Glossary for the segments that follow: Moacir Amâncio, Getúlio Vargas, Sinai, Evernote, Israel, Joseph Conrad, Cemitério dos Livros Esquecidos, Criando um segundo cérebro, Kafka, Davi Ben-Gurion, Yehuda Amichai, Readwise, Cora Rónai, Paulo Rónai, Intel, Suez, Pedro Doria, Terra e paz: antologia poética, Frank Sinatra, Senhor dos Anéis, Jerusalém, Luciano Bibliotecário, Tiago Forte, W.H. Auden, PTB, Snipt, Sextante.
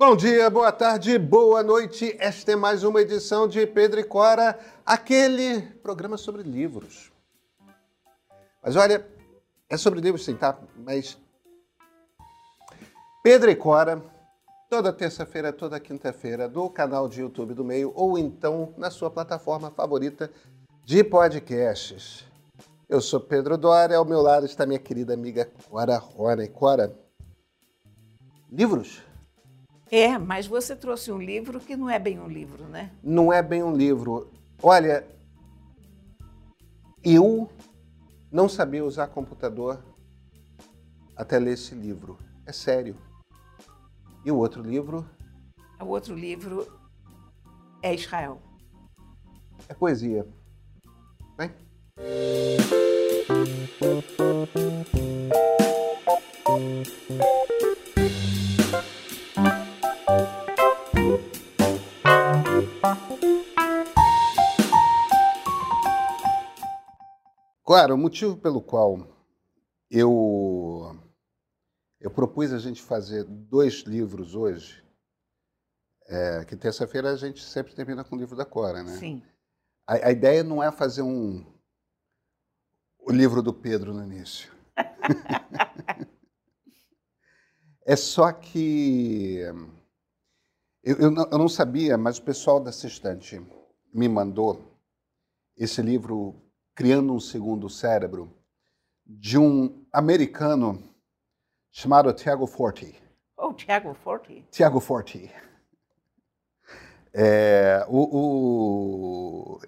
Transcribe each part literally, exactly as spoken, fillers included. Bom dia, boa tarde, boa noite. Esta é mais uma edição de Pedro e Cora, aquele programa sobre livros. Mas olha, é sobre livros sim, tá? Mas Pedro e Cora, toda terça-feira, toda quinta-feira, no canal de YouTube do Meio ou então na sua plataforma favorita de podcasts. Eu sou Pedro Doria, ao meu lado está minha querida amiga Cora Rónai. Cora, livros? É, mas você trouxe um livro que não é bem um livro, né? Não é bem um livro. Olha, eu não sabia usar computador até ler esse livro. É sério. E o outro livro? O outro livro é Israel. É poesia. Vem. Claro, o motivo pelo qual eu, eu propus a gente fazer dois livros hoje, é, que terça-feira a gente sempre termina com o livro da Cora, né? Sim. A, a ideia não é fazer um, o livro do Pedro no início. É só que eu, eu, não, eu não sabia, mas o pessoal da Sextante me mandou esse livro Criando um Segundo Cérebro, de um americano chamado Tiago Forte. Oh, Tiago Forte. Tiago Forte. É, o, o...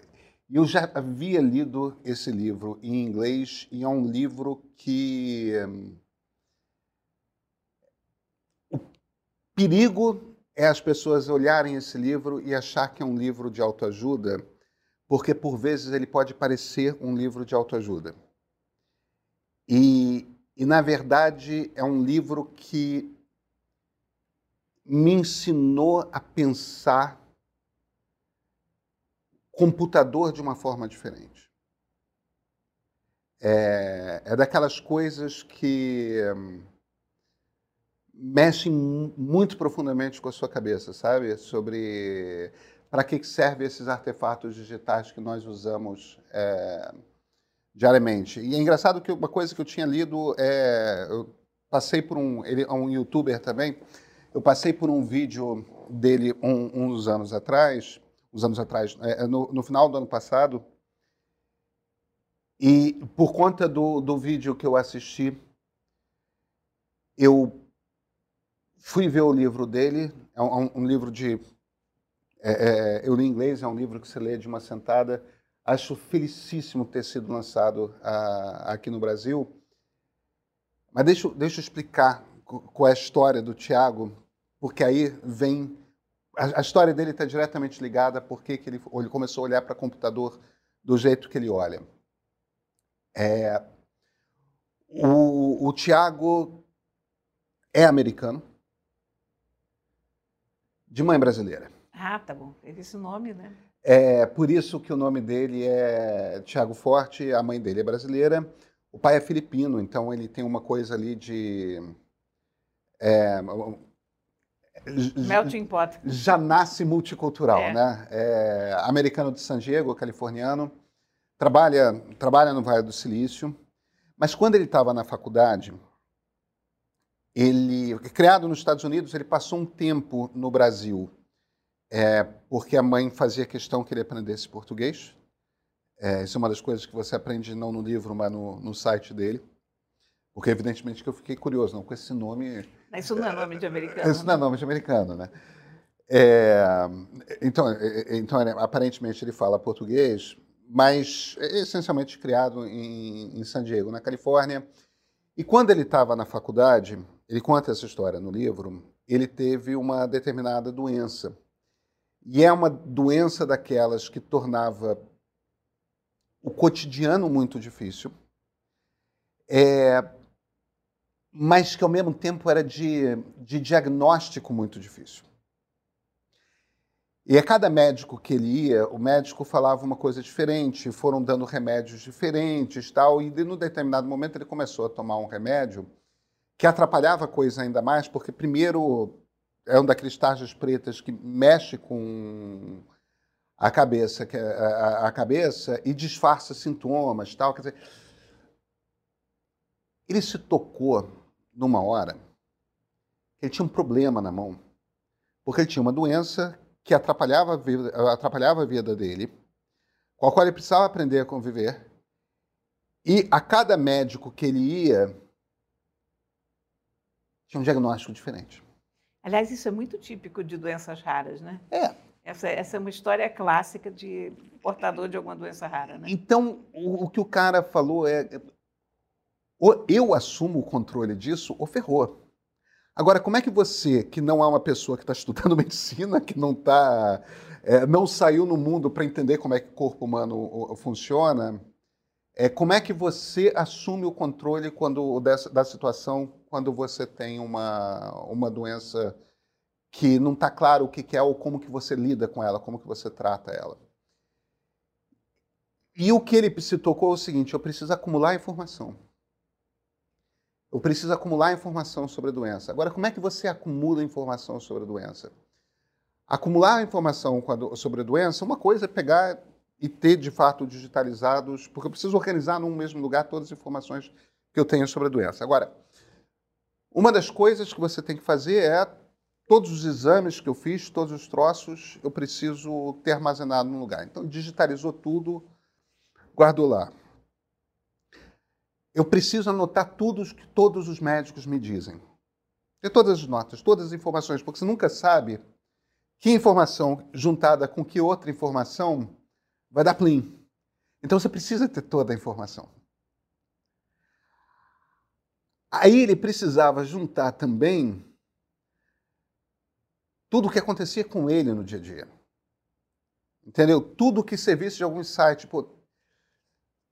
Eu já havia lido esse livro em inglês e é um livro que... O perigo é as pessoas olharem esse livro e achar que é um livro de autoajuda, porque, por vezes, ele pode parecer um livro de autoajuda. E, e, na verdade, é um livro que me ensinou a pensar computador de uma forma diferente. É, é daquelas coisas que hum, mexem muito profundamente com a sua cabeça, sabe? Sobre... Para que servem esses artefatos digitais que nós usamos é, diariamente? E é engraçado que uma coisa que eu tinha lido, é, eu passei por um, ele é um youtuber também, eu passei por um vídeo dele um, uns anos atrás, uns anos atrás, é, no, no final do ano passado, e por conta do, do vídeo que eu assisti, eu fui ver o livro dele, é um, um livro de... É, é, eu li em inglês, é um livro que se lê de uma sentada. Acho felicíssimo ter sido lançado a, aqui no Brasil. Mas deixa, deixa eu explicar qual é a história do Tiago, porque aí vem... A, a história dele está diretamente ligada a por que ele, ele começou a olhar para o computador do jeito que ele olha. É, o, o Tiago é americano, de mãe brasileira. Ah, tá bom. Teve esse nome, né? É, por isso que o nome dele é Tiago Forte, a mãe dele é brasileira, o pai é filipino, então ele tem uma coisa ali de... É, melting pot. Já nasce multicultural, é. Né? É, americano de San Diego, californiano, trabalha, trabalha no Vale do Silício, mas quando ele estava na faculdade, ele, criado nos Estados Unidos, ele passou um tempo no Brasil. É, porque a mãe fazia questão que ele aprendesse português. É, isso é uma das coisas que você aprende não no livro, mas no, no site dele. Porque, evidentemente, que eu fiquei curioso. Não, com esse nome... Isso não é nome de americano. Isso não é nome de americano, né? É, então, então, aparentemente, ele fala português, mas é essencialmente criado em, em San Diego, na Califórnia. E quando ele estava na faculdade, ele conta essa história no livro, ele teve uma determinada doença. E é uma doença daquelas que tornava o cotidiano muito difícil, é, mas que, ao mesmo tempo, era de, de diagnóstico muito difícil. E a cada médico que ele ia, o médico falava uma coisa diferente, foram dando remédios diferentes, tal, e, num determinado momento, ele começou a tomar um remédio que atrapalhava a coisa ainda mais, porque, primeiro... é um daqueles tarjas pretas que mexe com a cabeça, que é a, a cabeça e disfarça sintomas, tal. Quer dizer, ele se tocou numa hora que ele tinha um problema na mão, porque ele tinha uma doença que atrapalhava a vida, atrapalhava a vida dele, com a qual ele precisava aprender a conviver. E a cada médico que ele ia, tinha um diagnóstico diferente. Aliás, isso é muito típico de doenças raras, né? É. Essa, essa é uma história clássica de portador de alguma doença rara, né? Então, o, o que o cara falou é... Ou eu assumo o controle disso, ou ferrou. Agora, como é que você, que não é uma pessoa que está estudando medicina, que não, tá, é, não saiu no mundo para entender como é que o corpo humano funciona... É, como é que você assume o controle quando, dessa, da situação quando você tem uma, uma doença que não está claro o que, que é ou como que você lida com ela, como que você trata ela? E o que ele se tocou é o seguinte: eu preciso acumular informação. Eu preciso acumular informação sobre a doença. Agora, como é que você acumula informação sobre a doença? Acumular informação sobre a doença, uma coisa é pegar... e ter, de fato, digitalizados, porque eu preciso organizar num mesmo lugar todas as informações que eu tenho sobre a doença. Agora, uma das coisas que você tem que fazer é, todos os exames que eu fiz, todos os troços, eu preciso ter armazenado num lugar. Então, digitalizou tudo, guardou lá. Eu preciso anotar tudo que todos os médicos me dizem. Ter todas as notas, todas as informações, porque você nunca sabe que informação juntada com que outra informação vai dar plim. Então, você precisa ter toda a informação. Aí, ele precisava juntar também tudo o que acontecia com ele no dia a dia. Entendeu? Tudo que servisse de algum insight. Tipo,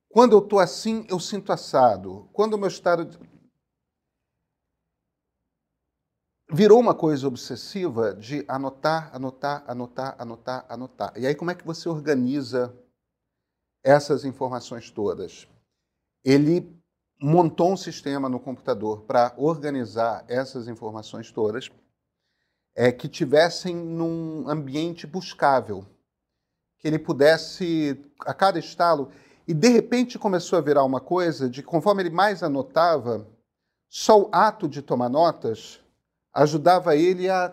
quando eu estou assim, eu sinto assado. Quando o meu estado... Virou uma coisa obsessiva de anotar, anotar, anotar, anotar, anotar. E aí, como é que você organiza essas informações todas? Ele montou um sistema no computador para organizar essas informações todas é, que tivessem num ambiente buscável, que ele pudesse, a cada estalo... E, de repente, começou a virar uma coisa de, conforme ele mais anotava, só o ato de tomar notas... ajudava ele a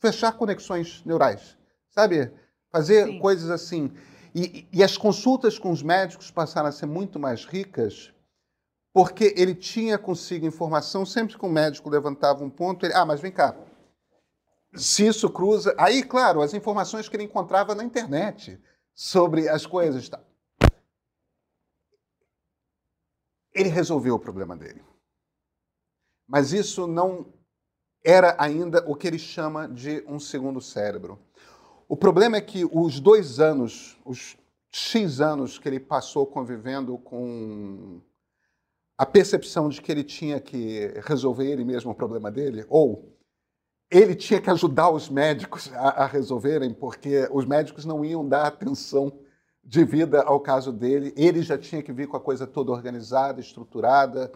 fechar conexões neurais, sabe? Fazer Sim. coisas assim. E, e as consultas com os médicos passaram a ser muito mais ricas porque ele tinha consigo informação, sempre que o médico levantava um ponto, ele, ah, mas vem cá, se isso cruza... Aí, claro, as informações que ele encontrava na internet sobre as coisas. Tá. Ele resolveu o problema dele. Mas isso não... era ainda o que ele chama de um segundo cérebro. O problema é que os dois anos, os X anos que ele passou convivendo com a percepção de que ele tinha que resolver ele mesmo o problema dele, ou ele tinha que ajudar os médicos a, a resolverem, porque os médicos não iam dar atenção devida ao caso dele, ele já tinha que vir com a coisa toda organizada, estruturada,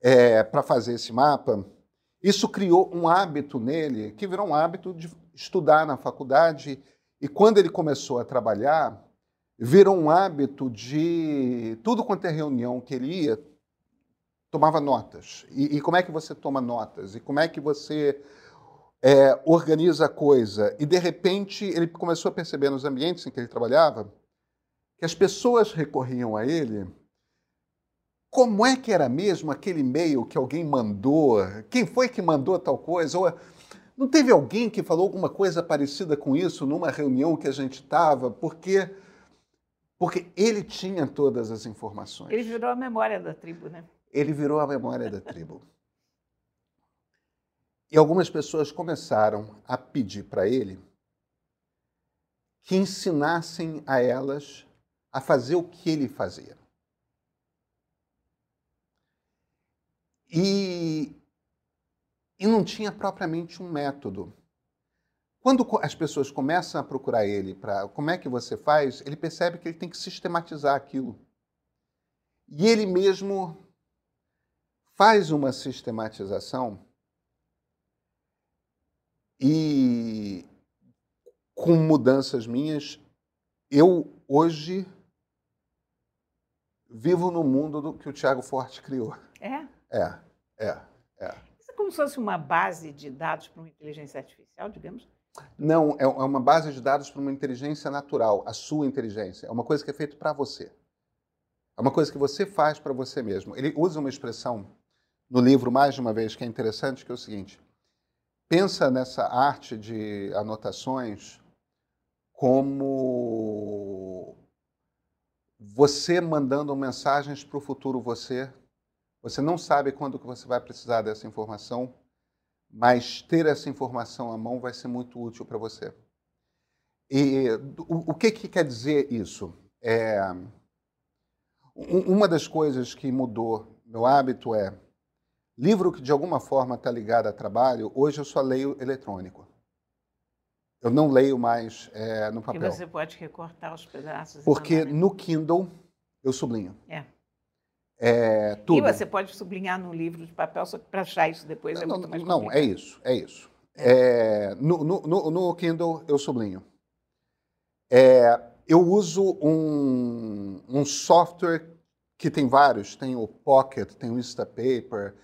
é, para fazer esse mapa... Isso criou um hábito nele, que virou um hábito de estudar na faculdade, e quando ele começou a trabalhar, virou um hábito de... Tudo quanto é reunião que ele ia, tomava notas. E, e como é que você toma notas? E como é que você é, organiza a coisa? E, de repente, ele começou a perceber nos ambientes em que ele trabalhava que as pessoas recorriam a ele... Como é que era mesmo aquele e-mail que alguém mandou? Quem foi que mandou tal coisa? Ou não teve alguém que falou alguma coisa parecida com isso numa reunião que a gente estava? Porque, porque ele tinha todas as informações. Ele virou a memória da tribo, né? Ele virou a memória da tribo. E algumas pessoas começaram a pedir para ele que ensinassem a elas a fazer o que ele fazia. E, e não tinha propriamente um método. Quando as pessoas começam a procurar ele para como é que você faz, ele percebe que ele tem que sistematizar aquilo. E ele mesmo faz uma sistematização E com mudanças minhas, eu hoje vivo no mundo do que o Tiago Forte criou. É? É, é, é. Isso é como se fosse uma base de dados para uma inteligência artificial, digamos? Não, é uma base de dados para uma inteligência natural, a sua inteligência. É uma coisa que é feita para você. É uma coisa que você faz para você mesmo. Ele usa uma expressão no livro, mais de uma vez, que é interessante, que é o seguinte. Pensa nessa arte de anotações como você mandando mensagens para o futuro você. Você não sabe quando que você vai precisar dessa informação, mas ter essa informação à mão vai ser muito útil para você. E o, o que, que quer dizer isso? É, uma das coisas que mudou meu hábito é livro que, de alguma forma, está ligado a trabalho, hoje eu só leio eletrônico. Eu não leio mais é, no papel. Porque você pode recortar os pedaços. Porque no Kindle eu sublinho. É. É, tudo. E você pode sublinhar num livro de papel, só que para achar isso depois não, é muito não, mais complicado. Não, é isso, é isso. É, no, no, no Kindle eu sublinho. É, eu uso um, um software que tem vários. Tem o Pocket, tem o Instapaper,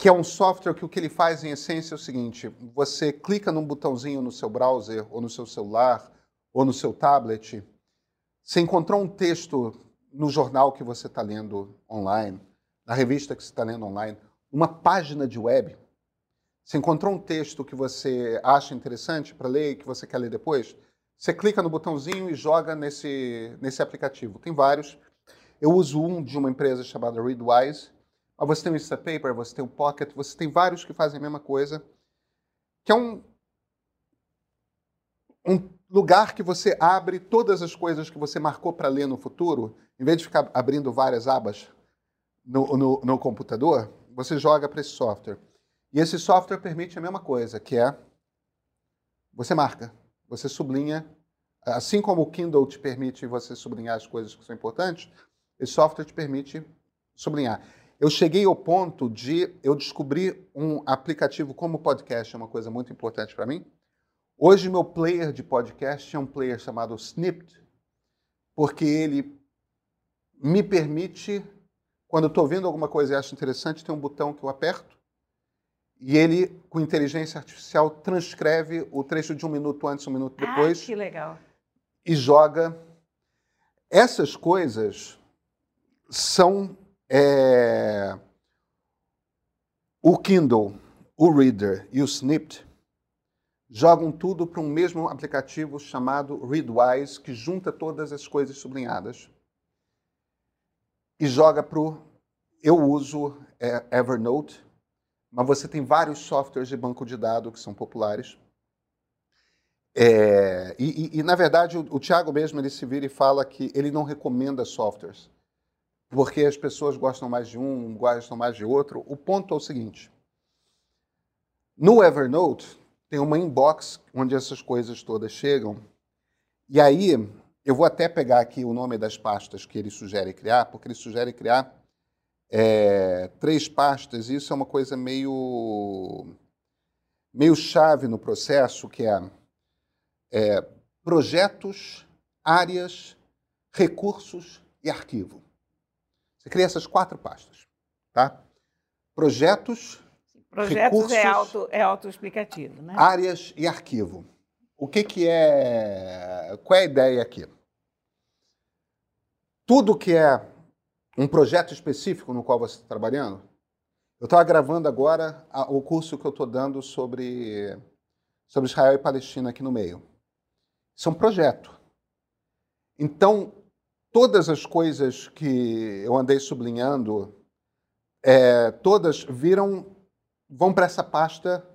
que é um software que o que ele faz, em essência, é o seguinte. Você clica num botãozinho no seu browser, ou no seu celular, ou no seu tablet. Você encontrou um texto no jornal que você está lendo online, na revista que você está lendo online, uma página de web. Você encontrou um texto que você acha interessante para ler e que você quer ler depois, você clica no botãozinho e joga nesse, nesse aplicativo. Tem vários. Eu uso um de uma empresa chamada Readwise. Mas você tem o Instapaper, você tem o Pocket, você tem vários que fazem a mesma coisa, que é um, um lugar que você abre todas as coisas que você marcou para ler no futuro, em vez de ficar abrindo várias abas no, no, no computador, você joga para esse software. E esse software permite a mesma coisa, que é você marca, você sublinha, assim como o Kindle te permite você sublinhar as coisas que são importantes, esse software te permite sublinhar. Eu cheguei ao ponto de eu descobrir um aplicativo como podcast, é uma coisa muito importante para mim. Hoje, meu player de podcast é um player chamado Snipt, porque ele me permite, quando eu estou ouvindo alguma coisa e acho interessante, tem um botão que eu aperto e ele, com inteligência artificial, transcreve o trecho de um minuto antes, um minuto depois. Ah, que legal. E joga. Essas coisas são é, o Kindle, o Reader e o Snipt. Jogam tudo para um mesmo aplicativo chamado Readwise, que junta todas as coisas sublinhadas e joga para o... Eu uso é, Evernote, mas você tem vários softwares de banco de dados que são populares. É, e, e, e, na verdade, o, o Tiago mesmo, ele se vira e fala que ele não recomenda softwares, porque as pessoas gostam mais de um, gostam mais de outro. O ponto é o seguinte. No Evernote tem uma inbox onde essas coisas todas chegam. E aí, eu vou até pegar aqui o nome das pastas que ele sugere criar, porque ele sugere criar é, três pastas. Isso é uma coisa meio, meio chave no processo, que é, é projetos, áreas, recursos e arquivo. Você cria essas quatro pastas, tá? Projetos... Projetos recursos, é auto, é autoexplicativo, né? Áreas e arquivo. O que, que é... Qual é a ideia aqui? Tudo que é um projeto específico no qual você está trabalhando, eu estava gravando agora a, o curso que eu estou dando sobre, sobre Israel e Palestina aqui no meio. Isso é um projeto. Então, todas as coisas que eu andei sublinhando, é, todas viram... Vão para essa pasta,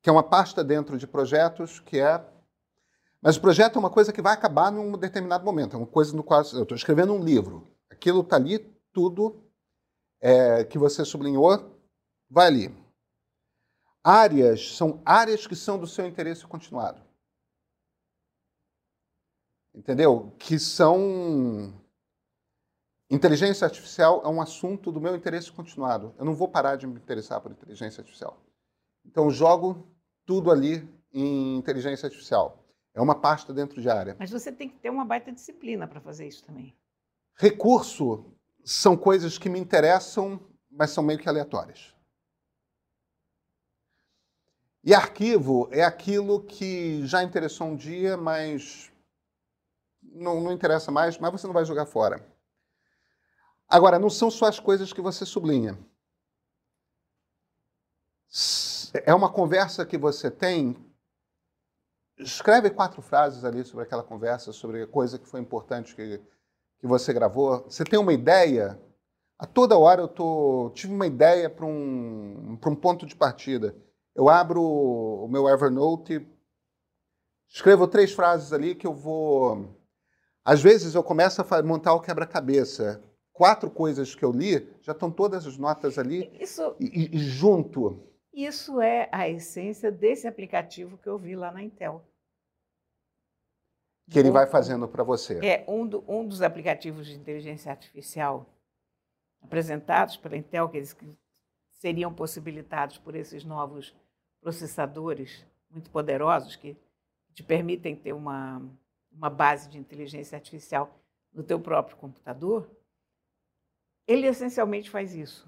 que é uma pasta dentro de projetos, que é... Mas o projeto é uma coisa que vai acabar num determinado momento. É uma coisa no qual... Eu estou escrevendo um livro. Aquilo está ali, tudo é, que você sublinhou, vai ali. Áreas são áreas que são do seu interesse continuado. Entendeu? Que são... Inteligência artificial é um assunto do meu interesse continuado. Eu não vou parar de me interessar por inteligência artificial. Então, eu jogo tudo ali em inteligência artificial. É uma pasta dentro de área. Mas você tem que ter uma baita disciplina para fazer isso também. Recurso são coisas que me interessam, mas são meio que aleatórias. E arquivo é aquilo que já interessou um dia, mas não, não interessa mais, mas você não vai jogar fora. Agora, não são só as coisas que você sublinha. É uma conversa que você tem, escreve quatro frases ali sobre aquela conversa, sobre a coisa que foi importante que, que você gravou. Você tem uma ideia? A toda hora eu tô, tive uma ideia para um, para um ponto de partida. Eu abro o meu Evernote, escrevo três frases ali que eu vou... Às vezes eu começo a montar o quebra-cabeça. Quatro coisas que eu li, já estão todas as notas ali isso, e, e junto. Isso é a essência desse aplicativo que eu vi lá na Intel. Que ele vai fazendo para você. É, um, do, um dos aplicativos de inteligência artificial apresentados pela Intel, que eles seriam possibilitados por esses novos processadores muito poderosos que te permitem ter uma, uma base de inteligência artificial no teu próprio computador, ele essencialmente faz isso.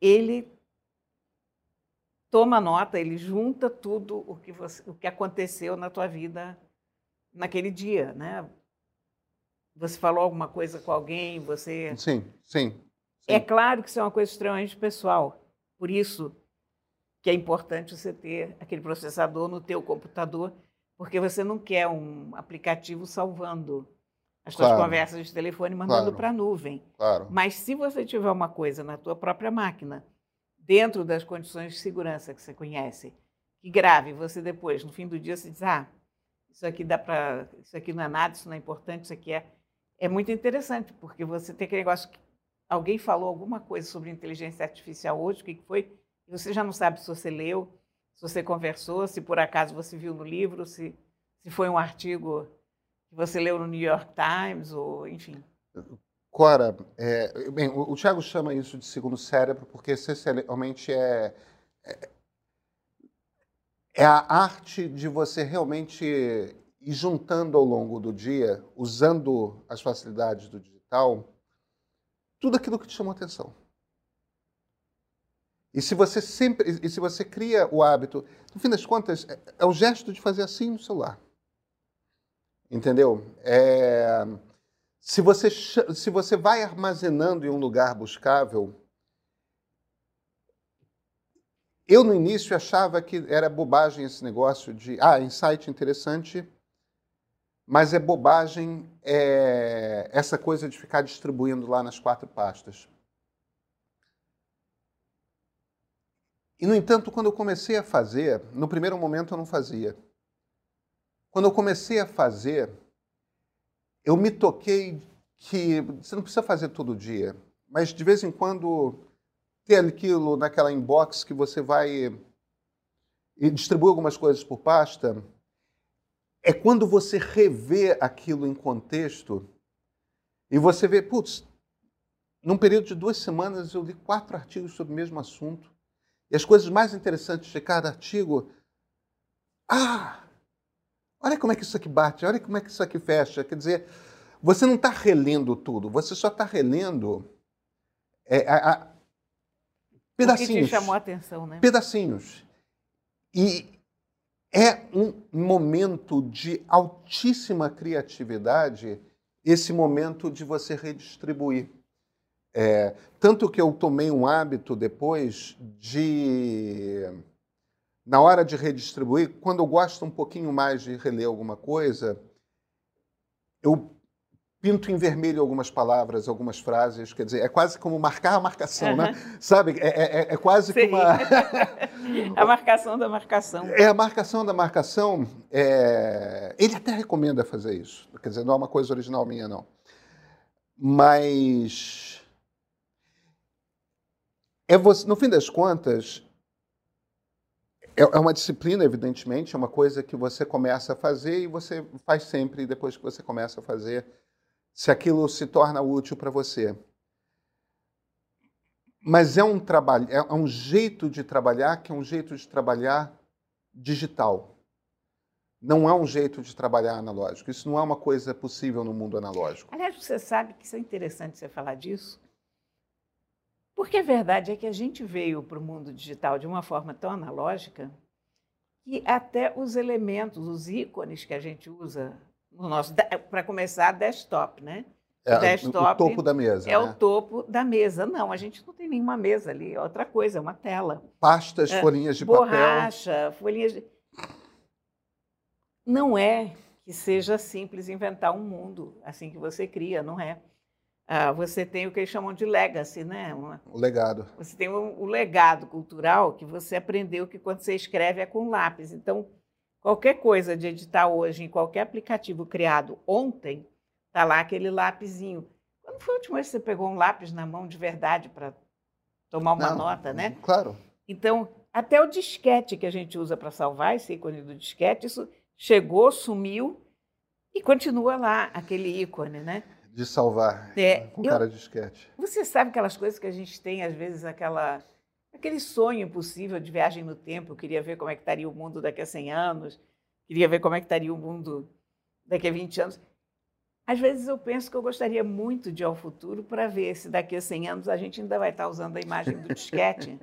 Ele toma nota, ele junta tudo o que, você, o que aconteceu na tua vida naquele dia, né? Você falou alguma coisa com alguém, você... Sim, sim. Sim. É claro que isso é uma coisa extremamente pessoal, por isso que é importante você ter aquele processador no teu computador, porque você não quer um aplicativo salvando as suas claro. conversas de telefone, mandando claro. para a nuvem. Claro. Mas se você tiver uma coisa na tua própria máquina, dentro das condições de segurança que você conhece, que grave, você depois, no fim do dia, você diz, ah, isso aqui dá para, isso aqui não é nada, isso não é importante, isso aqui é... É muito interessante, porque você tem aquele negócio que alguém falou alguma coisa sobre inteligência artificial hoje, o que foi? Você já não sabe se você leu, se você conversou, se por acaso você viu no livro, se, se foi um artigo que você leu no New York Times, ou enfim. Cora, é, bem, o, o Tiago chama isso de segundo cérebro porque essencialmente é, é, é a arte de você realmente ir juntando ao longo do dia, usando as facilidades do digital, tudo aquilo que te chamou atenção. E se você sempre, e se você cria o hábito, no fim das contas, é, é o gesto de fazer assim no celular. Entendeu? É, se você, se você vai armazenando em um lugar buscável, eu no início achava que era bobagem esse negócio de, ah, insight interessante, mas é bobagem é, essa coisa de ficar distribuindo lá nas quatro pastas. E, no entanto, quando eu comecei a fazer, no primeiro momento eu não fazia. Quando eu comecei a fazer, eu me toquei que você não precisa fazer todo dia, mas de vez em quando ter aquilo naquela inbox que você vai e distribui algumas coisas por pasta... É quando você revê aquilo em contexto e você vê, putz, num período de duas semanas eu li quatro artigos sobre o mesmo assunto e as coisas mais interessantes de cada artigo, ah, olha como é que isso aqui bate, olha como é que isso aqui fecha. Quer dizer, você não está relendo tudo, você só está relendo é, a, a, pedacinhos. O que te chamou a atenção, né? Pedacinhos. E... É um momento de altíssima criatividade, esse momento de você redistribuir. É, tanto que eu tomei um hábito depois de, na hora de redistribuir, quando eu gosto um pouquinho mais de reler alguma coisa, eu pinto em vermelho algumas palavras, algumas frases, quer dizer, é quase como marcar a marcação, uhum. né? Sabe? É, é, é quase Sim. que uma... A marcação da marcação. É, a marcação da marcação, é... ele até recomenda fazer isso, quer dizer, não é uma coisa original minha, não. Mas, é você... no fim das contas, é uma disciplina, evidentemente, é uma coisa que você começa a fazer e você faz sempre, e depois que você começa a fazer... se aquilo se torna útil para você. Mas é um, trabalho, é um jeito de trabalhar que é um jeito de trabalhar digital. Não há um jeito de trabalhar analógico. Isso não é uma coisa possível no mundo analógico. Aliás, você sabe que isso é interessante você falar disso, porque a verdade é que a gente veio para o mundo digital de uma forma tão analógica que até os elementos, os ícones que a gente usa no nosso... Para começar, desktop, né? É, desktop o topo da mesa. É, né? O topo da mesa. Não, a gente não tem nenhuma mesa ali. É outra coisa, é uma tela. Pastas, é, folhinhas de borracha, papel. Borracha, folhinhas de... Não é que seja simples inventar um mundo assim que você cria, não é? Ah, você tem o que eles chamam de legacy, né? Uma, o legado. Você tem um, um legado cultural que você aprendeu que quando você escreve é com lápis. Então, qualquer coisa de editar hoje em qualquer aplicativo criado ontem, está lá aquele lapisinho. Quando foi a última vez que você pegou um lápis na mão de verdade para tomar uma não, nota, né? Claro. Então, até o disquete que a gente usa para salvar, esse ícone do disquete, isso... Chegou, sumiu e continua lá, aquele ícone, né? De salvar, é, com eu, cara de disquete. Você sabe aquelas coisas que a gente tem, às vezes, aquela, aquele sonho impossível de viagem no tempo. Eu queria ver como é que estaria o mundo daqui a cem anos, queria ver como é que estaria o mundo daqui a vinte anos. Às vezes eu penso que eu gostaria muito de ir ao futuro para ver se daqui a cem anos a gente ainda vai estar usando a imagem do disquete.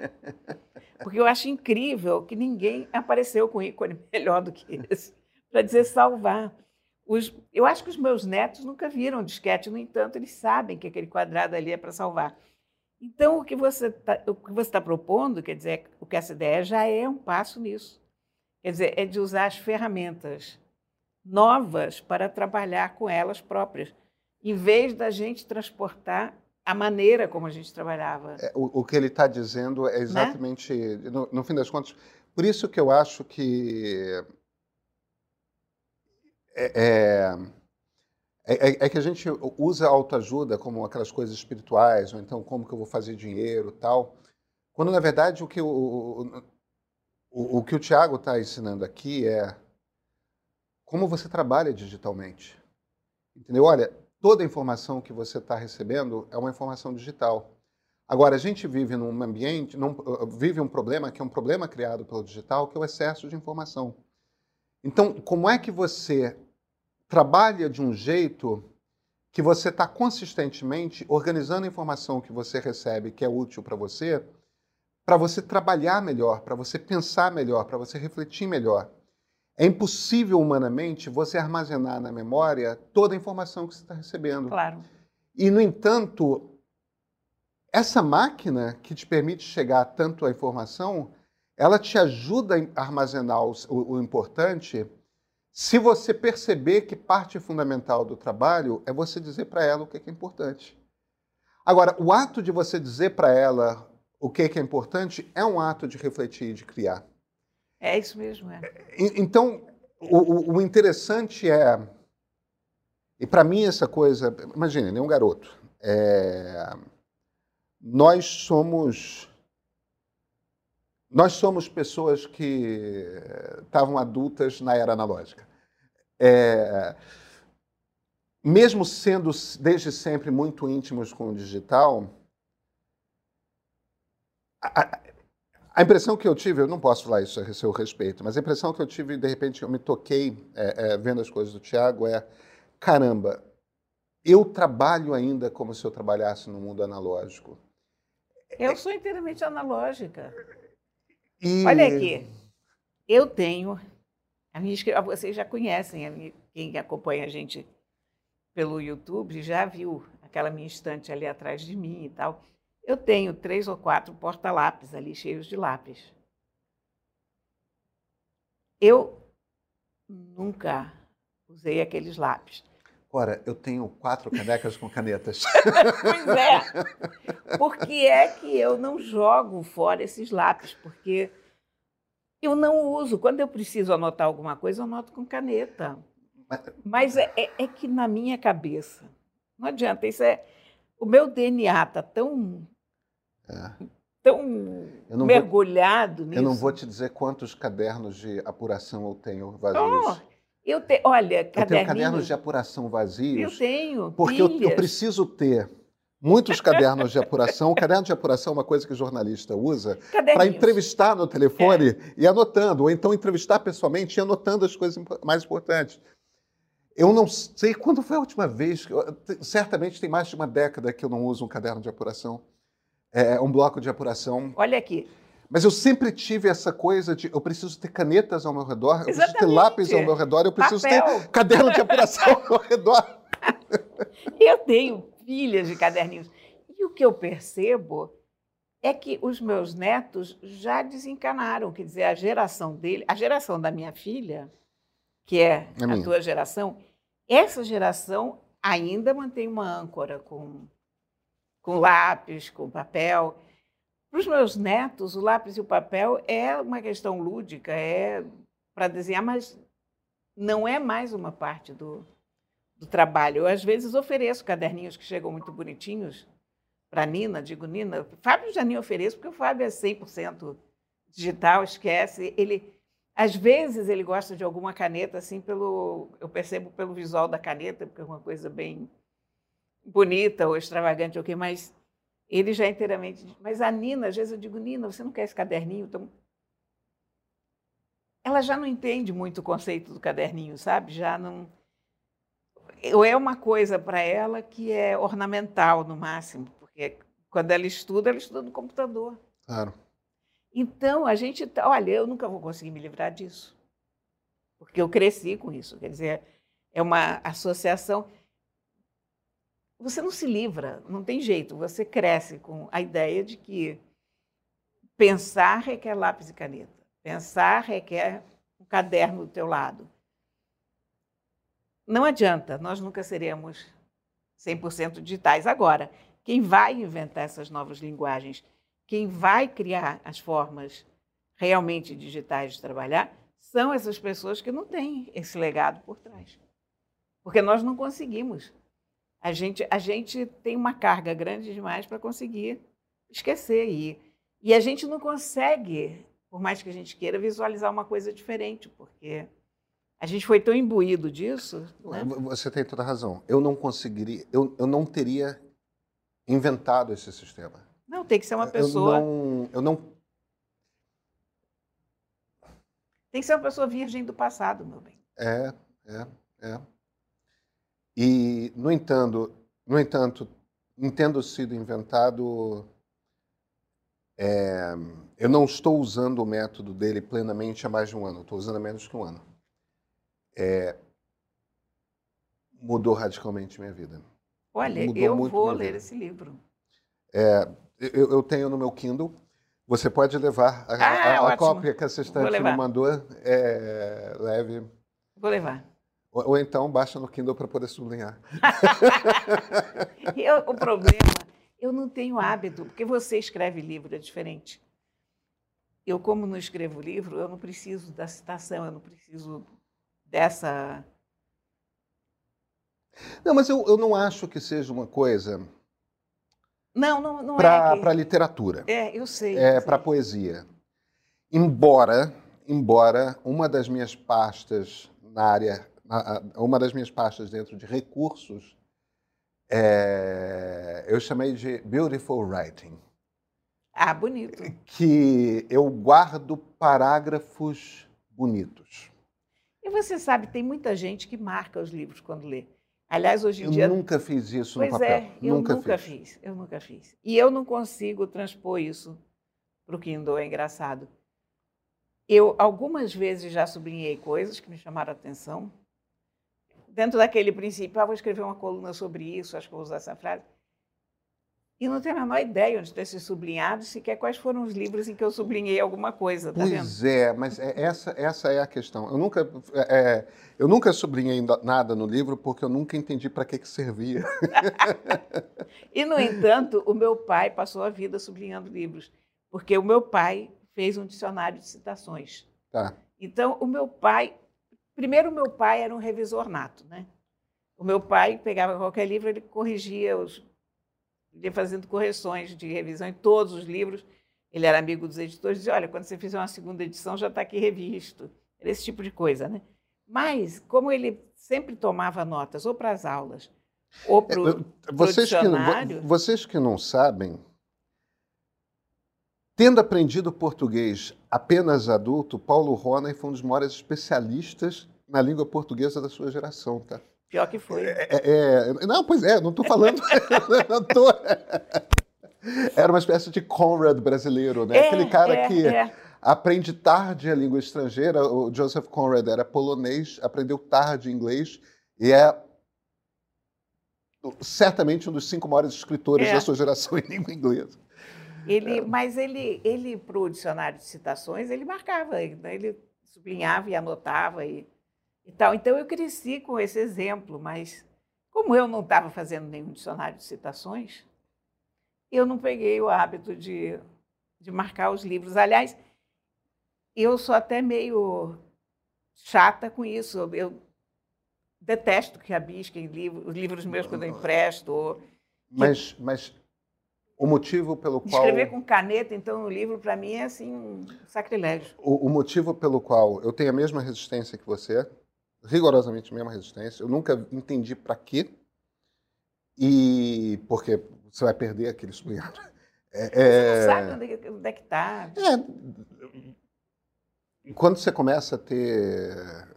Porque eu acho incrível que ninguém apareceu com ícone melhor do que esse para dizer salvar. Os, eu acho que os meus netos nunca viram disquete, no entanto, eles sabem que aquele quadrado ali é para salvar. Então, o que você está tá propondo, quer dizer, o que essa ideia já é um passo nisso. Quer dizer, é de usar as ferramentas novas para trabalhar com elas próprias, em vez da gente transportar a maneira como a gente trabalhava. É, o, o que ele está dizendo é exatamente, né? no, no fim das contas, por isso que eu acho que... É, é, é, é que a gente usa autoajuda como aquelas coisas espirituais, ou então como que eu vou fazer dinheiro, tal, quando, na verdade, o que o, o, o, o, que o Tiago está ensinando aqui é como você trabalha digitalmente. Entendeu? Olha, toda a informação que você está recebendo é uma informação digital. Agora, a gente vive num ambiente, num, vive um problema que é um problema criado pelo digital, que é o excesso de informação. Então, como é que você trabalha de um jeito que você está consistentemente organizando a informação que você recebe, que é útil para você, para você trabalhar melhor, para você pensar melhor, para você refletir melhor? É impossível humanamente você armazenar na memória toda a informação que você está recebendo. Claro. E, no entanto, essa máquina que te permite chegar tanto à informação... ela te ajuda a armazenar o, o, o importante se você perceber que parte fundamental do trabalho é você dizer para ela o que é, que é importante. Agora, o ato de você dizer para ela o que é, que é importante é um ato de refletir e de criar. É isso mesmo, é. Então, o, o interessante é... E para mim essa coisa... Imagina, nem um garoto. É, nós somos... Nós somos pessoas que estavam adultas na era analógica. É, mesmo sendo desde sempre muito íntimos com o digital, a, a impressão que eu tive, eu não posso falar isso a seu respeito, mas a impressão que eu tive, de repente, eu me toquei é, é, vendo as coisas do Tiago, é, caramba, eu trabalho ainda como se eu trabalhasse no mundo analógico. Eu sou inteiramente analógica. E... Olha aqui, eu tenho, a minha, vocês já conhecem, a minha, quem acompanha a gente pelo YouTube já viu aquela minha estante ali atrás de mim e tal. Eu tenho três ou quatro porta-lápis ali, cheios de lápis. Eu nunca usei aqueles lápis. Ora, eu tenho quatro canecas com canetas. Pois é. Por que é que eu não jogo fora esses lápis? Porque eu não uso. Quando eu preciso anotar alguma coisa, eu anoto com caneta. Mas, Mas é, é, é que na minha cabeça, não adianta. Isso é, o meu D N A está tão, é. tão mergulhado vou, nisso. Eu não vou te dizer quantos cadernos de apuração eu tenho vazios. Oh. Eu, te, olha, eu tenho cadernos de apuração vazios. Eu tenho. Porque eu, eu preciso ter muitos cadernos de apuração. O caderno de apuração é uma coisa que o jornalista usa para entrevistar no telefone é. e anotando, ou então entrevistar pessoalmente e anotando as coisas mais importantes. Eu não sei quando foi a última vez, que eu, certamente tem mais de uma década que eu não uso um caderno de apuração, é, um bloco de apuração. Olha aqui. Mas eu sempre tive essa coisa de eu preciso ter canetas ao meu redor, eu Exatamente. preciso ter lápis ao meu redor, eu preciso Papel. ter caderno de apuração ao meu redor. Eu tenho pilhas de caderninhos. E o que eu percebo é que os meus netos já desencanaram, quer dizer, a geração dele, a geração da minha filha, que é, é a minha. tua geração, essa geração ainda mantém uma âncora com, com lápis, com papel. Para os meus netos, o lápis e o papel é uma questão lúdica, é para desenhar, mas não é mais uma parte do... do trabalho. Eu, às vezes, ofereço caderninhos que chegam muito bonitinhos para a Nina. Digo, Nina, Fábio já nem ofereço, porque o Fábio é cem por cento digital, esquece. Ele, às vezes, ele gosta de alguma caneta, assim, pelo, eu percebo pelo visual da caneta, porque é uma coisa bem bonita ou extravagante, ou okay, mas ele já inteiramente... Mas a Nina, às vezes, eu digo, Nina, você não quer esse caderninho? Então... Ela já não entende muito o conceito do caderninho, sabe? Já não... Ou é uma coisa para ela que é ornamental, no máximo, porque quando ela estuda, ela estuda no computador. Claro. Então, a gente... Olha, eu nunca vou conseguir me livrar disso, porque eu cresci com isso. Quer dizer, é uma associação... Você não se livra, não tem jeito. Você cresce com a ideia de que pensar requer lápis e caneta, pensar requer um caderno do teu lado. Não adianta, nós nunca seremos cem por cento digitais. Agora, quem vai inventar essas novas linguagens, quem vai criar as formas realmente digitais de trabalhar, são essas pessoas que não têm esse legado por trás. Porque nós não conseguimos. A gente, a gente tem uma carga grande demais para conseguir esquecer. E, e a gente não consegue, por mais que a gente queira, visualizar uma coisa diferente, porque... A gente foi tão imbuído disso, né? Você tem toda a razão. Eu não conseguiria, eu, eu não teria inventado esse sistema. Não, tem que ser uma pessoa... Eu não, eu não... Tem que ser uma pessoa virgem do passado, meu bem. É, é, é. E, no entanto, no entanto, tendo sido inventado... É, eu não estou usando o método dele plenamente há mais de um ano. Estou usando há menos que um ano. É, mudou radicalmente minha vida. Olha, mudou eu vou ler vida. esse livro. É, eu, eu tenho no meu Kindle. Você pode levar a, ah, a, a cópia que a Sextante me mandou. É, leve. Vou levar. Ou, ou então baixa no Kindle para poder sublinhar. eu, o problema, eu não tenho hábito, porque você escreve livro, é diferente. Eu, como não escrevo livro, eu não preciso da citação, eu não preciso... dessa... Não, mas eu, eu não acho que seja uma coisa... Não, não, não pra, é. Que... Para literatura. É, eu sei. É, para poesia. Embora, embora uma das minhas pastas na área, na, uma das minhas pastas dentro de recursos, é, eu chamei de Beautiful Writing. Ah, bonito. Que eu guardo parágrafos bonitos. E você sabe, tem muita gente que marca os livros quando lê. Aliás, hoje em eu dia... Eu nunca fiz isso no pois papel. É, eu nunca, nunca fiz. fiz. Eu nunca fiz. E eu não consigo transpor isso para o Kindle, é engraçado. Eu, algumas vezes, já sublinhei coisas que me chamaram a atenção. Dentro daquele princípio, ah, vou escrever uma coluna sobre isso, acho que vou usar essa frase. E não tenho a menor ideia onde ter se sublinhado, sequer quais foram os livros em que eu sublinhei alguma coisa, tá pois vendo? Pois é, mas essa, essa é a questão. Eu nunca, é, eu nunca sublinhei nada no livro porque eu nunca entendi para que, que servia. E, no entanto, o meu pai passou a vida sublinhando livros, porque o meu pai fez um dicionário de citações. Tá. Então, o meu pai... Primeiro, o meu pai era um revisor nato, né? O meu pai pegava qualquer livro, ele corrigia os... fazendo correções de revisão em todos os livros. Ele era amigo dos editores, dizia, olha, quando você fizer uma segunda edição, já está aqui revisto. Era esse tipo de coisa, né? Mas, como ele sempre tomava notas, ou para as aulas, ou para o dicionário. Vocês que não sabem, tendo aprendido português apenas adulto, Paulo Rónai foi um dos maiores especialistas na língua portuguesa da sua geração, tá? Pior que foi. É, é, não, pois é, não estou falando. Não tô... Era uma espécie de Conrad brasileiro, né? É, aquele cara é, que é. aprende tarde a língua estrangeira. O Joseph Conrad era polonês, aprendeu tarde inglês e é certamente um dos cinco maiores escritores é. da sua geração em língua inglesa. Ele, é. Mas ele, ele para o dicionário de citações, ele marcava, ele sublinhava e anotava e, e tal. Então, eu cresci com esse exemplo, mas como eu não estava fazendo nenhum dicionário de citações, eu não peguei o hábito de, de marcar os livros. Aliás, eu sou até meio chata com isso. Eu detesto que rabisquem livros, os livros meus quando eu empresto. Ou... Mas... mas... O motivo pelo qual... Escrever com caneta, então, no livro, para mim, é assim, um sacrilégio. O, o motivo pelo qual eu tenho a mesma resistência que você, rigorosamente a mesma resistência, eu nunca entendi para quê, e porque você vai perder aquele sublinhado. É, você não sabe onde, onde é que está. É, quando você começa a ter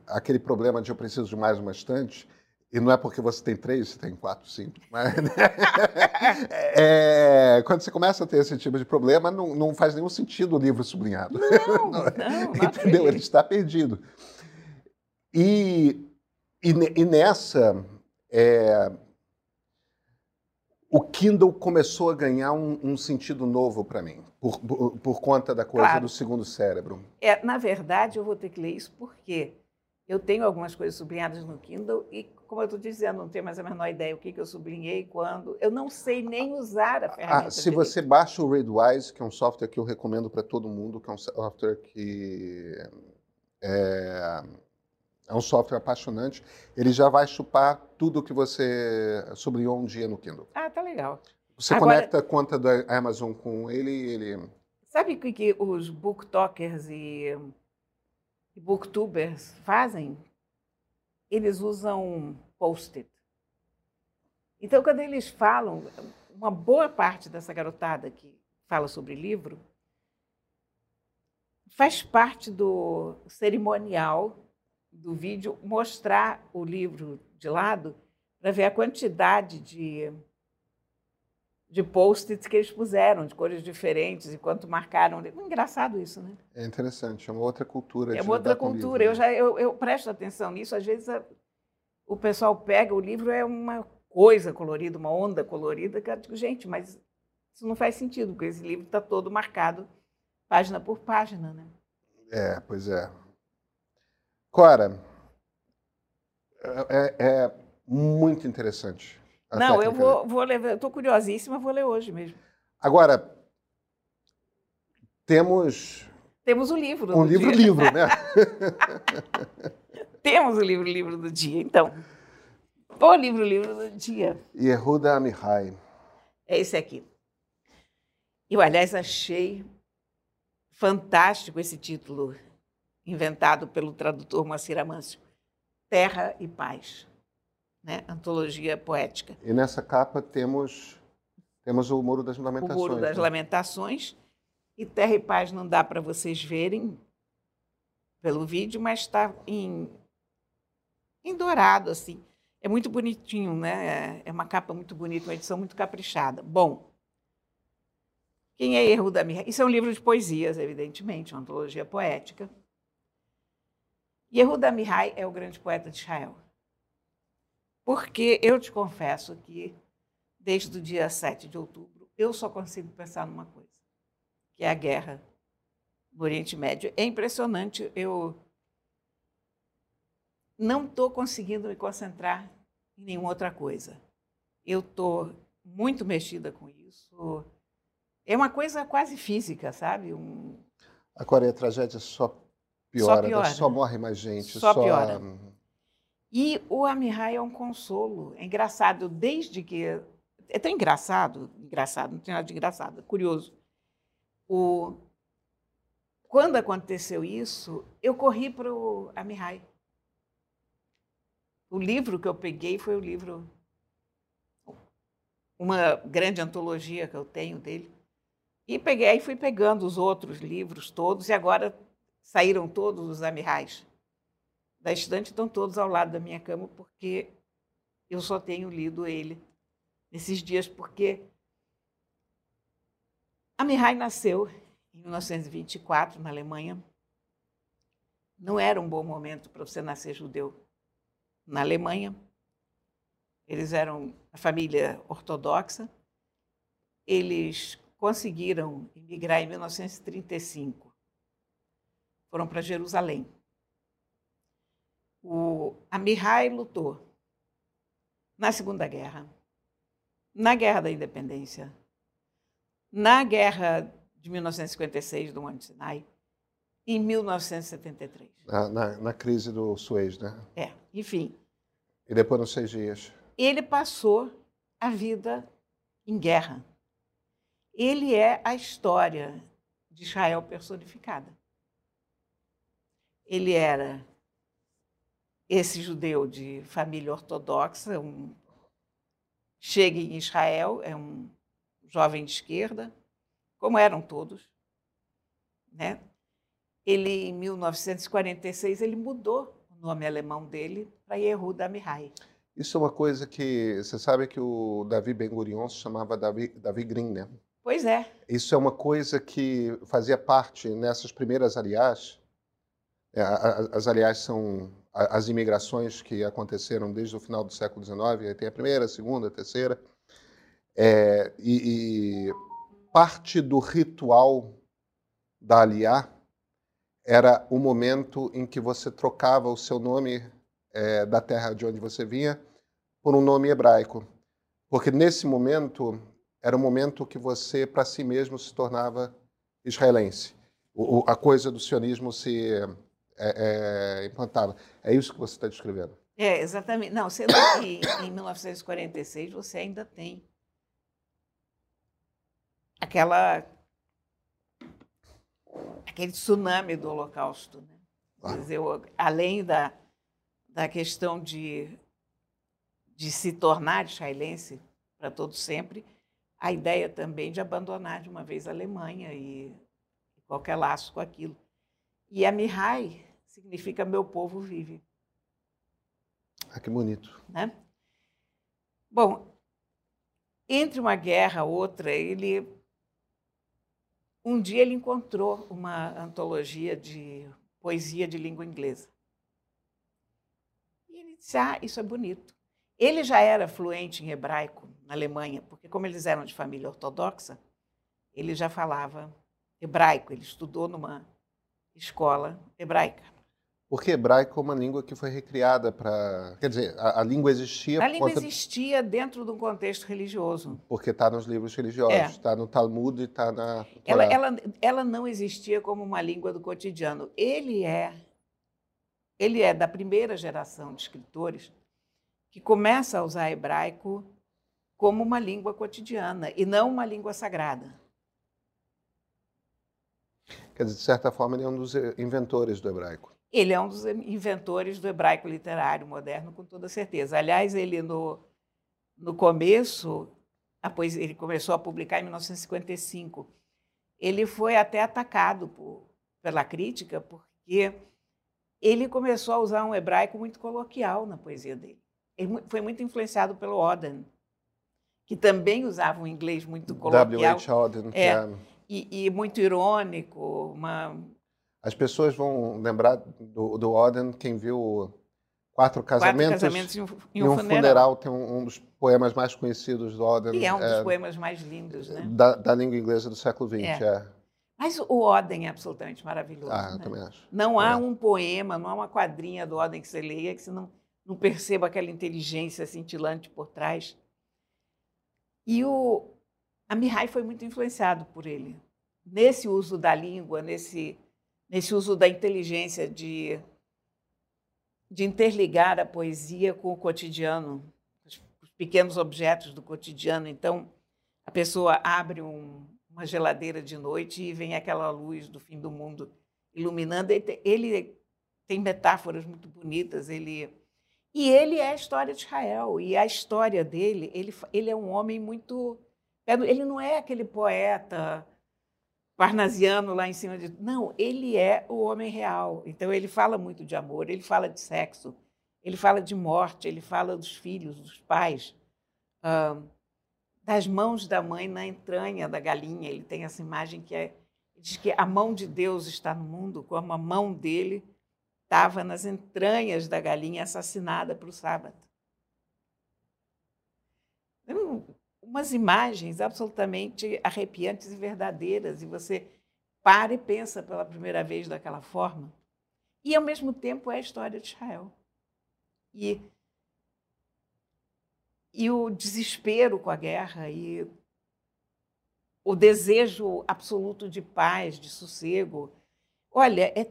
aquele problema de eu preciso de mais uma estante, e não é porque você tem três, você tem quatro, cinco. Mas, né? é, quando você começa a ter esse tipo de problema, não, não faz nenhum sentido o livro sublinhado. Não, não. Entendeu? Ele está perdido. E, e, e nessa, é, o Kindle começou a ganhar um, um sentido novo para mim, por, por, por conta da coisa claro. do segundo cérebro. É, na verdade, eu vou ter que ler isso porque eu tenho algumas coisas sublinhadas no Kindle e, como eu estou dizendo, não tenho mais a menor ideia o que, que eu sublinhei, quando. Eu não sei nem usar a ferramenta. Ah, se direito. Você baixa o Readwise, que é um software que eu recomendo para todo mundo, que é um software que é, é um software apaixonante, ele já vai chupar tudo que você sublinhou um dia no Kindle. Ah, tá legal. Você Agora, conecta a conta da Amazon com ele e ele... Sabe o que, que os booktokers e... que booktubers fazem? Eles usam post-it. Então, quando eles falam, uma boa parte dessa garotada que fala sobre livro faz parte do cerimonial do vídeo mostrar o livro de lado para ver a quantidade de, de post-its que eles puseram, de cores diferentes, e quanto marcaram. Engraçado isso, né? É interessante, é uma outra cultura. É uma outra cultura. Eu, já, eu, eu presto atenção nisso. Às vezes a, o pessoal pega o livro, é uma coisa colorida, uma onda colorida, que eu digo, gente, mas isso não faz sentido, porque esse livro está todo marcado página por página, né? É, pois é. Cora, é, é muito interessante. A Não, técnica. eu vou, vou ler, eu estou curiosíssima, vou ler hoje mesmo. Agora, temos... Temos o livro um do livro, dia. Um livro-livro, né? Temos o livro-livro do dia, então. O livro-livro do dia. Yehuda Amichai. É esse aqui. Eu, aliás, achei fantástico esse título inventado pelo tradutor Moacir Amâncio, Terra e Paz. Né? Antologia poética. E nessa capa temos, temos o Muro das Lamentações. O Muro das né? Lamentações. E Terra e Paz não dá para vocês verem pelo vídeo, mas está em, em dourado, assim. É muito bonitinho, né? É uma capa muito bonita, uma edição muito caprichada. Bom, quem é Yehuda Amichai? Isso é um livro de poesias, evidentemente, uma antologia poética. Yehuda Amichai é o grande poeta de Israel. Porque eu te confesso que, desde o dia sete de outubro, eu só consigo pensar numa coisa, que é a guerra no Oriente Médio. É impressionante, eu não estou conseguindo me concentrar em nenhuma outra coisa. Eu estou muito mexida com isso. É uma coisa quase física, sabe? Um... Agora, a tragédia só piora, só, piora. só morre mais gente. Só, só... piora. E o Amichai é um consolo. É engraçado, desde que... É tão engraçado, engraçado, não tem nada de engraçado, é curioso. O... Quando aconteceu isso, eu corri para o Amichai. O livro que eu peguei foi o livro uma grande antologia que eu tenho dele. E peguei, fui pegando os outros livros todos, e agora saíram todos os Amichais da estante, estão todos ao lado da minha cama, porque eu só tenho lido ele nesses dias, porque Amichai nasceu em mil novecentos e vinte e quatro, na Alemanha. Não era um bom momento para você nascer judeu na Alemanha. Eles eram a família ortodoxa. Eles conseguiram emigrar em mil novecentos e trinta e cinco. Foram para Jerusalém. O Amichai lutou na Segunda Guerra, na Guerra da Independência, na Guerra de mil novecentos e cinquenta e seis, do Monte Sinai, em mil novecentos e setenta e três. Na, na, na crise do Suez, né? É, enfim. E depois nos seis dias. Ele passou a vida em guerra. Ele é a história de Israel personificada. Ele era esse judeu de família ortodoxa, um... chega em Israel, é um jovem de esquerda, como eram todos, né? Ele, em mil novecentos e quarenta e seis, ele mudou o nome alemão dele para Yehuda Amichai. Isso é uma coisa que... Você sabe que o Davi Ben-Gurion se chamava Davi, Davi Green, né? Pois é. Isso é uma coisa que fazia parte nessas primeiras aliás. As aliás são as imigrações que aconteceram desde o final do século dezenove. Aí tem a primeira, a segunda, a terceira. É, e, e parte do ritual da aliá era o momento em que você trocava o seu nome é, da terra de onde você vinha por um nome hebraico. Porque nesse momento, era o momento que você, para si mesmo, se tornava israelense. O, o, a coisa do sionismo se é, é, implantava. É isso que você está descrevendo? É, exatamente. Não, sendo que em mil novecentos e quarenta e seis você ainda tem aquela... aquele tsunami do Holocausto, né? Quer dizer, além da, da questão de, de se tornar israelense para todo sempre, a ideia também de abandonar de uma vez a Alemanha e qualquer laço com aquilo. E Amichai significa meu povo vive. Ah, que bonito. Né? Bom, entre uma guerra e outra, ele... Um dia ele encontrou uma antologia de poesia de língua inglesa. E ele disse, ah, isso é bonito. Ele já era fluente em hebraico na Alemanha, porque como eles eram de família ortodoxa, ele já falava hebraico, ele estudou numa escola hebraica. Porque hebraico é uma língua que foi recriada para... Quer dizer, a, a língua existia... A língua contra... existia dentro de um contexto religioso. Porque está nos livros religiosos, está é. no Talmud e está na... Ela, ela, ela não existia como uma língua do cotidiano. Ele é, ele é da primeira geração de escritores que começa a usar hebraico como uma língua cotidiana e não uma língua sagrada. Quer dizer, de certa forma, ele é um dos inventores do hebraico. Ele é um dos inventores do hebraico literário moderno, com toda certeza. Aliás, ele, no, no começo, a poesia, ele começou a publicar em mil novecentos e cinquenta e cinco. Ele foi até atacado por, pela crítica, porque ele começou a usar um hebraico muito coloquial na poesia dele. Ele foi muito influenciado pelo Auden, que também usava um inglês muito coloquial. W H Auden, é, é... E, e muito irônico, uma... As pessoas vão lembrar do, do Auden, quem viu Quatro Casamentos, Quatro casamentos em um, em um, um funeral. funeral, tem um, um dos poemas mais conhecidos do Auden. E é um dos é, poemas mais lindos, né? Da, da língua inglesa do século vinte. É. É. Mas o Auden é absolutamente maravilhoso. Ah, eu né? também acho. Não há é. um poema, não há uma quadrinha do Auden que você leia que você não, não perceba aquela inteligência cintilante por trás. E o Amichai foi muito influenciado por ele, nesse uso da língua, nesse... nesse uso da inteligência de, de interligar a poesia com o cotidiano, os, os pequenos objetos do cotidiano. Então, a pessoa abre um, uma geladeira de noite e vem aquela luz do fim do mundo iluminando. Ele tem, ele tem metáforas muito bonitas. Ele, E ele é a história de Israel. E a história dele, ele, ele é um homem muito... Ele não é aquele poeta parnasiano lá em cima de... Não, ele é o homem real. Então, ele fala muito de amor, ele fala de sexo, ele fala de morte, ele fala dos filhos, dos pais, ah, das mãos da mãe na entranha da galinha. Ele tem essa imagem que é... Diz que a mão de Deus está no mundo como a mão dele estava nas entranhas da galinha assassinada para o sábado. Umas imagens absolutamente arrepiantes e verdadeiras, e você para e pensa pela primeira vez daquela forma. E, ao mesmo tempo, é a história de Israel. E, e o desespero com a guerra, e o desejo absoluto de paz, de sossego. Olha, é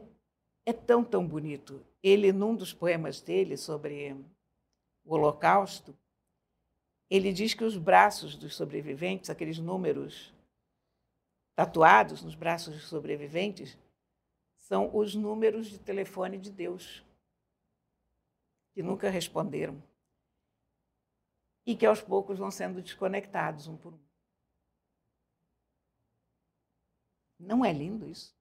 É tão, tão bonito. Ele, num dos poemas dele sobre o Holocausto, ele diz que os braços dos sobreviventes, aqueles números tatuados nos braços dos sobreviventes, são os números de telefone de Deus, que nunca responderam e que, aos poucos, vão sendo desconectados um por um. Não é lindo isso?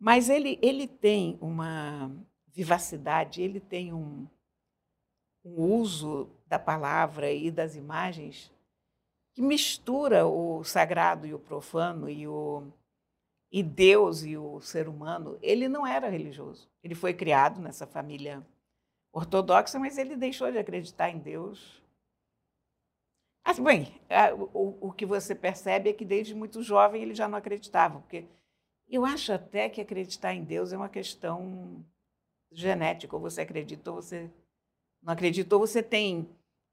Mas ele, ele tem uma vivacidade, ele tem um, um uso da palavra e das imagens que mistura o sagrado e o profano, e, o, e Deus e o ser humano. Ele não era religioso. Ele foi criado nessa família ortodoxa, mas ele deixou de acreditar em Deus. Assim, bem, o, o que você percebe é que, desde muito jovem, ele já não acreditava, porque... Eu acho até que acreditar em Deus é uma questão genética. Ou você acredita ou você não acredita, ou você tem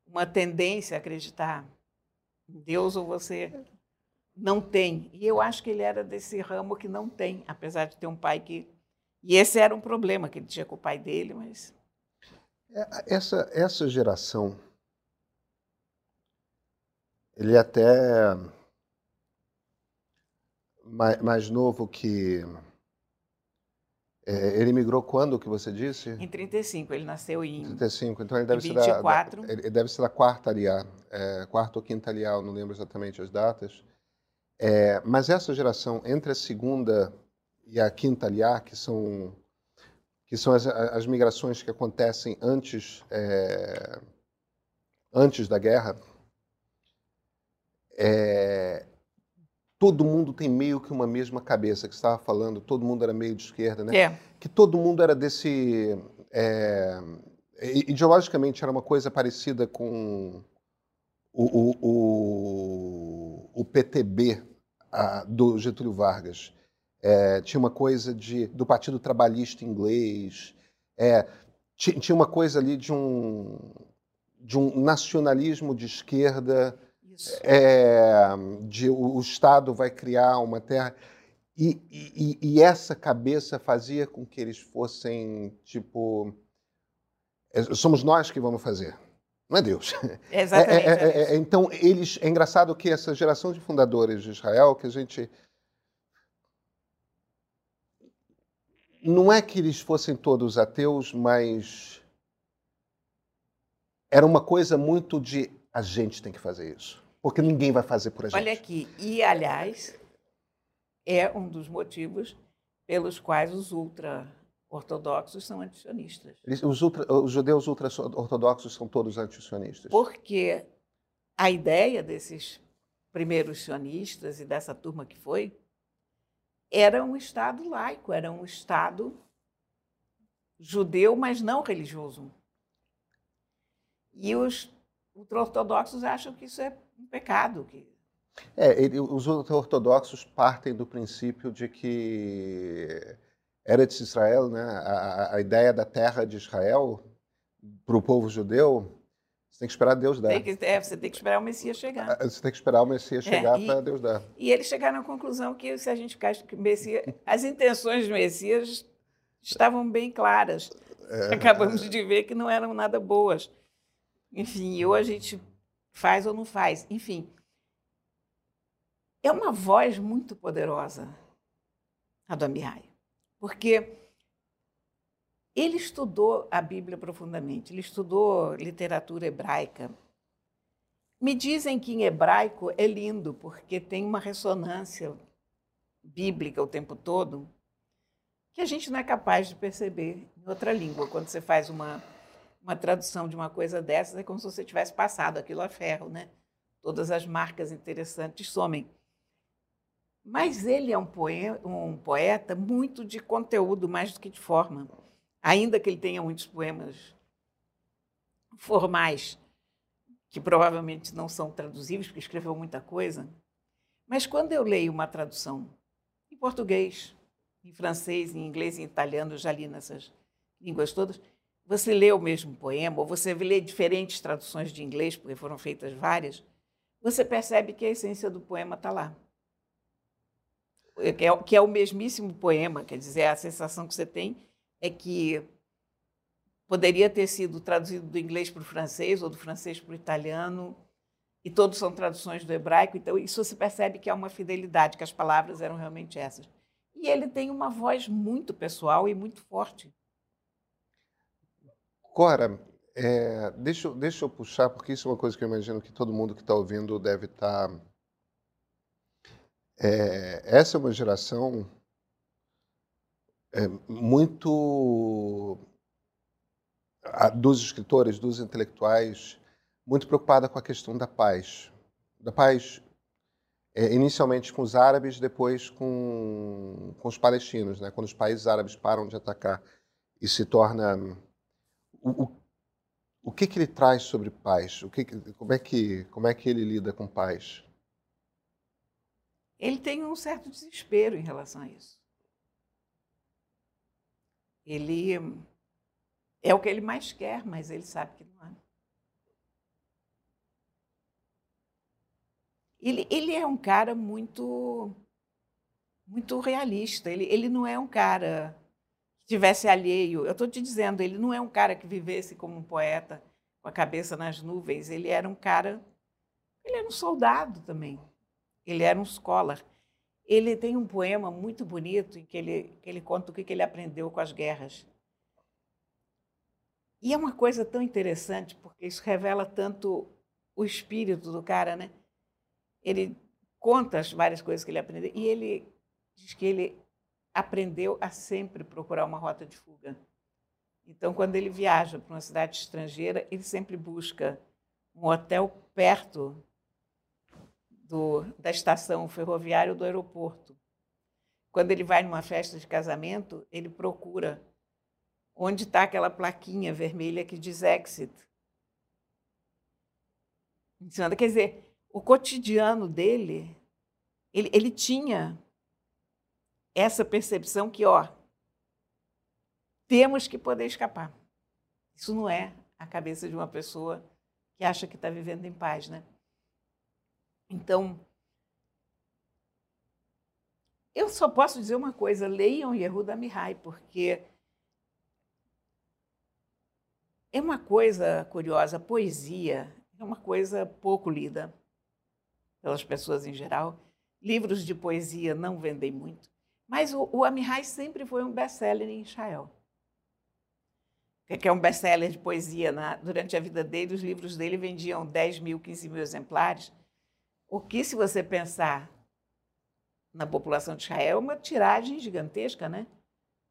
uma tendência a acreditar em Deus ou você não tem. E eu acho que ele era desse ramo que não tem, apesar de ter um pai que... E esse era um problema que ele tinha com o pai dele, mas... Essa, essa geração, ele até... Mais, mais novo que... É, ele migrou quando, que você disse? Em trinta e cinco, ele nasceu em... trinta e cinco, então ele deve ser da, ele deve ser da quarta aliá, é, quarta ou quinta aliá, eu não lembro exatamente as datas. É, mas essa geração, entre a segunda e a quinta aliá, que são, que são as, as migrações que acontecem antes, é, antes da guerra, é... Todo mundo tem meio que uma mesma cabeça, que você estava falando, todo mundo era meio de esquerda, né? É. Que todo mundo era desse... É, ideologicamente era uma coisa parecida com o, o, o, o P T B a, do Getúlio Vargas. É, tinha uma coisa de, do Partido Trabalhista Inglês, é, tinha, tinha uma coisa ali de um, de um nacionalismo de esquerda... É, de, o, o Estado vai criar uma terra, e, e, e essa cabeça fazia com que eles fossem, tipo, somos nós que vamos fazer, não é Deus. Exatamente. É, é, é, é, então, eles, é engraçado que essa geração de fundadores de Israel, que a gente... Não é que eles fossem todos ateus, mas era uma coisa muito de a gente tem que fazer isso. Porque ninguém vai fazer por a gente. Olha aqui, e, aliás, é um dos motivos pelos quais os ultra-ortodoxos são antisionistas. Os, ultra, os judeus ultra-ortodoxos são todos antisionistas? Porque a ideia desses primeiros sionistas e dessa turma que foi era um Estado laico, era um Estado judeu, mas não religioso. E os ultra-ortodoxos acham que isso é um pecado. Que... É, ele, os ultra-ortodoxos partem do princípio de que Eretz Israel, né, a, a ideia da terra de Israel, para o povo judeu, você tem que esperar Deus dar. Tem que, é, você tem que esperar o Messias chegar. Você tem que esperar o Messias chegar é, para Deus dar. E eles chegaram à conclusão que, se a gente ficar... Messias, as intenções do Messias estavam bem claras. É, Acabamos é... de ver que não eram nada boas. Enfim, ou a gente faz ou não faz. Enfim, é uma voz muito poderosa, a do Amichai, porque Ele estudou a Bíblia profundamente, ele estudou literatura hebraica. Me dizem que em hebraico é lindo, porque tem uma ressonância bíblica o tempo todo que a gente não é capaz de perceber em outra língua. Quando você faz uma, uma tradução de uma coisa dessas, é como se você tivesse passado aquilo a ferro, né? Todas as marcas interessantes somem. Mas ele é um poeta, um poeta muito de conteúdo, mais do que de forma. Ainda que ele tenha muitos poemas formais, que provavelmente não são traduzíveis, porque escreveu muita coisa. Mas quando eu leio uma tradução em português, em francês, em inglês, em italiano, eu já li nessas línguas todas, você lê o mesmo poema, ou você lê diferentes traduções de inglês, porque foram feitas várias, você percebe que a essência do poema está lá. Que é, que é o mesmíssimo poema, quer dizer, a sensação que você tem é que poderia ter sido traduzido do inglês para o francês ou do francês para o italiano, e todos são traduções do hebraico, então isso se percebe que há uma fidelidade, que as palavras eram realmente essas. E ele tem uma voz muito pessoal e muito forte. Cora, é, deixa, deixa eu puxar, porque isso é uma coisa que eu imagino que todo mundo que está ouvindo deve estar... Tá... É, essa é uma geração é, muito... dos escritores, dos intelectuais, muito preocupada com a questão da paz. Da paz, é, inicialmente com os árabes, depois com, com os palestinos, né? Quando os países árabes param de atacar e se torna... O, o, o que, que ele traz sobre paz? O que, como, é que, como é que ele lida com paz? Ele tem um certo desespero em relação a isso. Ele... É o que ele mais quer, mas ele sabe que não há. Ele, ele é um cara muito, muito realista. Ele, ele não é um cara que tivesse alheio. Eu estou te dizendo, ele não é um cara que vivesse como um poeta, com a cabeça nas nuvens. Ele era um cara... Ele era um soldado também. Ele era um scholar. Ele tem um poema muito bonito em que ele, que ele conta o que ele aprendeu com as guerras. E é uma coisa tão interessante, porque isso revela tanto o espírito do cara, né? Ele conta as várias coisas que ele aprendeu e ele diz que ele aprendeu a sempre procurar uma rota de fuga. Então, quando ele viaja para uma cidade estrangeira, ele sempre busca um hotel perto do, da estação ferroviária ou do aeroporto. Quando ele vai numa festa de casamento, ele procura... onde está aquela plaquinha vermelha que diz exit. Quer dizer, o cotidiano dele, ele, ele tinha essa percepção que, ó, temos que poder escapar. Isso não é a cabeça de uma pessoa que acha que está vivendo em paz, né? Então, eu só posso dizer uma coisa, leiam Yehuda Amichai, porque... É uma coisa curiosa, a poesia é uma coisa pouco lida pelas pessoas em geral. Livros de poesia não vendem muito, mas o, o Amichai sempre foi um best-seller em Israel. Que é um best-seller de poesia. Na, durante a vida dele, os livros dele vendiam dez mil, quinze mil exemplares, o que, se você pensar na população de Israel, é uma tiragem gigantesca, né?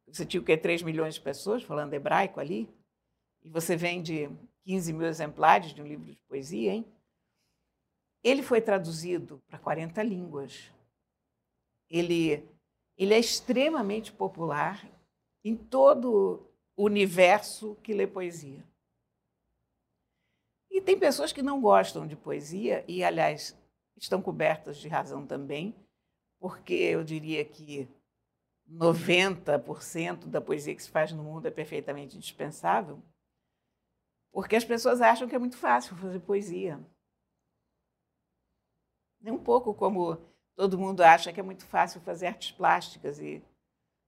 Você tinha o quê? três milhões de pessoas falando hebraico ali? E você vende quinze mil exemplares de um livro de poesia, hein? Ele foi traduzido para quarenta línguas. Ele, ele é extremamente popular em todo o universo que lê poesia. E tem pessoas que não gostam de poesia e, aliás, estão cobertas de razão também, porque eu diria que noventa por cento da poesia que se faz no mundo é perfeitamente dispensável. Porque as pessoas acham que é muito fácil fazer poesia. É um pouco como todo mundo acha que é muito fácil fazer artes plásticas e,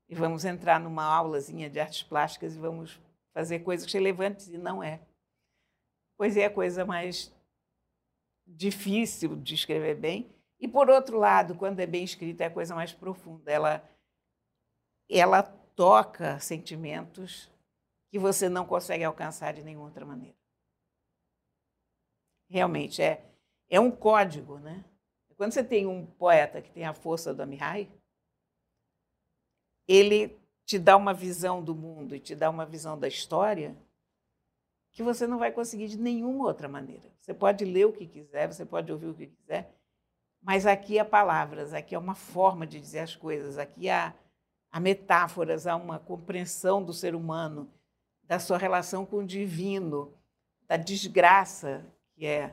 e vamos entrar numa aulazinha de artes plásticas e vamos fazer coisas relevantes, e não é. Poesia é a coisa mais difícil de escrever bem. E, por outro lado, quando é bem escrita, é a coisa mais profunda. Ela, ela toca sentimentos que você não consegue alcançar de nenhuma outra maneira. Realmente, é, é um código, né? Quando você tem um poeta que tem a força do Amichai, ele te dá uma visão do mundo e te dá uma visão da história que você não vai conseguir de nenhuma outra maneira. Você pode ler o que quiser, você pode ouvir o que quiser, mas aqui há palavras, aqui há uma forma de dizer as coisas, aqui há, há metáforas, há uma compreensão do ser humano, da sua relação com o divino, da desgraça que é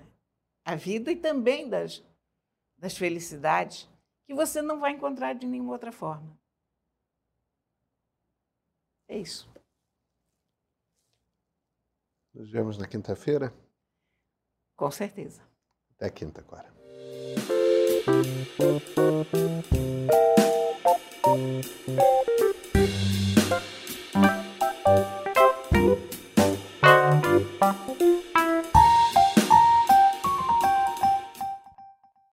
a vida e também das, das felicidades, que você não vai encontrar de nenhuma outra forma. É isso. Nos vemos na quinta-feira? Com certeza. Até quinta, Cora.